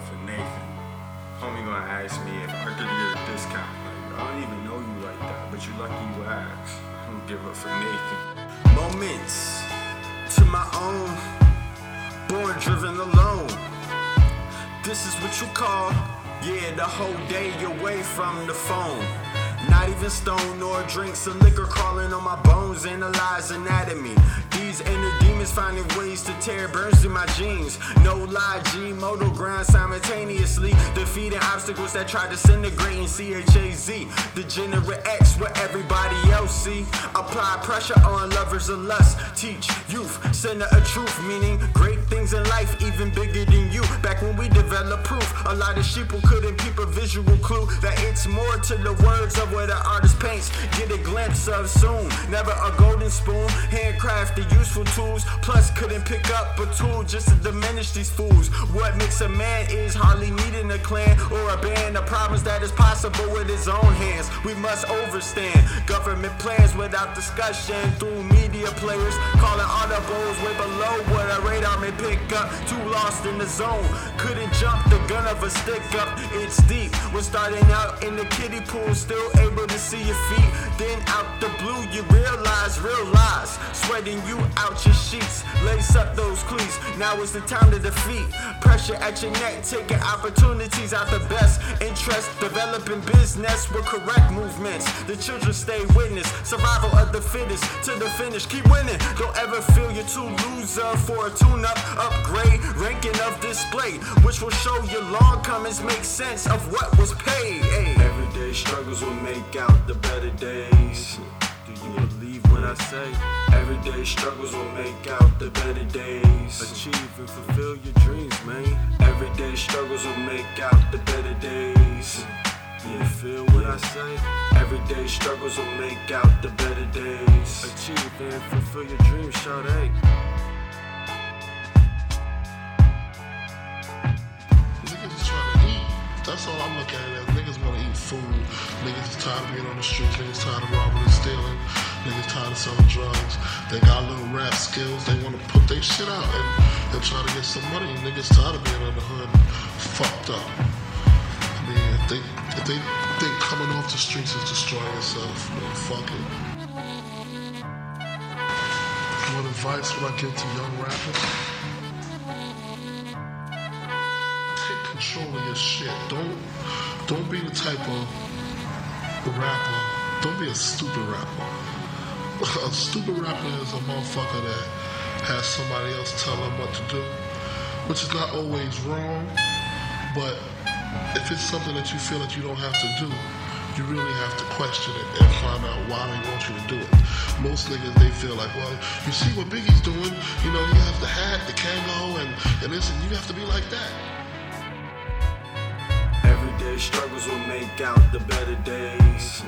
out for Nathan. Homie gonna ask me if I could get a discount. Like, I don't even know you like that, but you lucky you asked. I'm gonna give up for Nathan. Moments to my own, born driven alone. This is what you call, yeah, the whole day away from the phone. Not even stone nor drinks or liquor crawling on my bones, analyze anatomy. These inner demons finding ways to tear burns through my jeans. No lie, G, modal grind simultaneously, defeating obstacles that try to disintegrate in CHAZ. Degenerate X, what everybody else see. Apply pressure on lovers of lust. Teach youth, center of truth, meaning great things in life, even bigger than you. Back when we developed proof, a lot of sheeple couldn't keep a visual clue that it's more to the words of what the artist paints. Get a glimpse of soon, never a golden spoon. Handcrafted useful tools, plus couldn't pick up a tool just to diminish these fools. What makes a man is hardly needing a clan or a band of problems that is possible with his own hands. We must overstand government plans without discussion through media players, calling audibles way below what a radar may pick up. Too lost in the zone, couldn't jump the gun of a stick up. It's deep, we're starting out in the kiddie pool, still able to see your feet. Then out the blue you realize sweating you out your sheets. Lace up those cleats, now is the time to defeat pressure at your neck, taking opportunities out the best interest, developing business with correct movements. The children stay witness, survival of the fittest to the finish. Keep winning, don't ever feel you're too loser for a tune-up, upgrade ranking of display, which will show your long comings make sense of what was paid. Everyday struggles will make out the better days. Do you believe what I say? Everyday struggles will make out the better days. Achieve and fulfill your dreams, man. Everyday struggles will make out the better days. Do you feel what I say? Everyday struggles will make out the better days. Achieve and fulfill your dreams, shout out. That's all I'm looking at. Niggas wanna eat food. Niggas is tired of being on the streets. Niggas tired of robbing and stealing. Niggas tired of selling drugs. They got little rap skills. They wanna put their shit out and try to get some money. Niggas tired of being in the hood, fucked up. I mean, if they think coming off the streets is destroying yourself, man, fuck it. What advice would I give to young rappers? Control of your shit. Don't be the type of rapper. Don't be a stupid rapper. A stupid rapper is a motherfucker that has somebody else tell him what to do, which is not always wrong. But if it's something that you feel that you don't have to do, you really have to question it and find out why they want you to do it. Most niggas, they feel like, well, you see what Biggie's doing. You know, he has the hat, the camo, and this, and you have to be like that. Everyday struggles will make out the better days.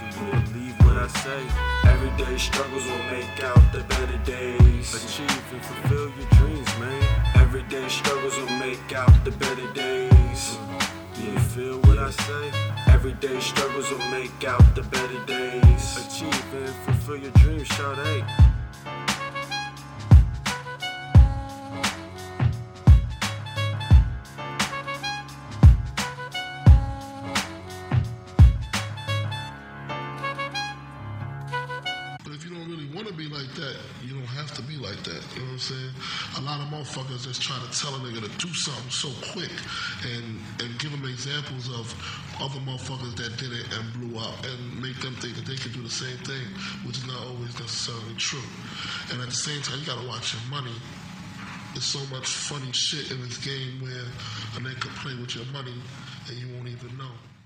Do you believe what I say? Everyday struggles will make out the better days. Achieve and fulfill your dreams, man. Everyday struggles will make out the better days. Do you feel what I say? Everyday struggles will make out the better days. Achieve and fulfill your dreams, shout out. That. You don't have to be like that. You know what I'm saying? A lot of motherfuckers just try to tell a nigga to do something so quick and give them examples of other motherfuckers that did it and blew up and make them think that they could do the same thing, which is not always necessarily true. And at the same time, you gotta watch your money. There's so much funny shit in this game where a nigga can play with your money and you won't even know.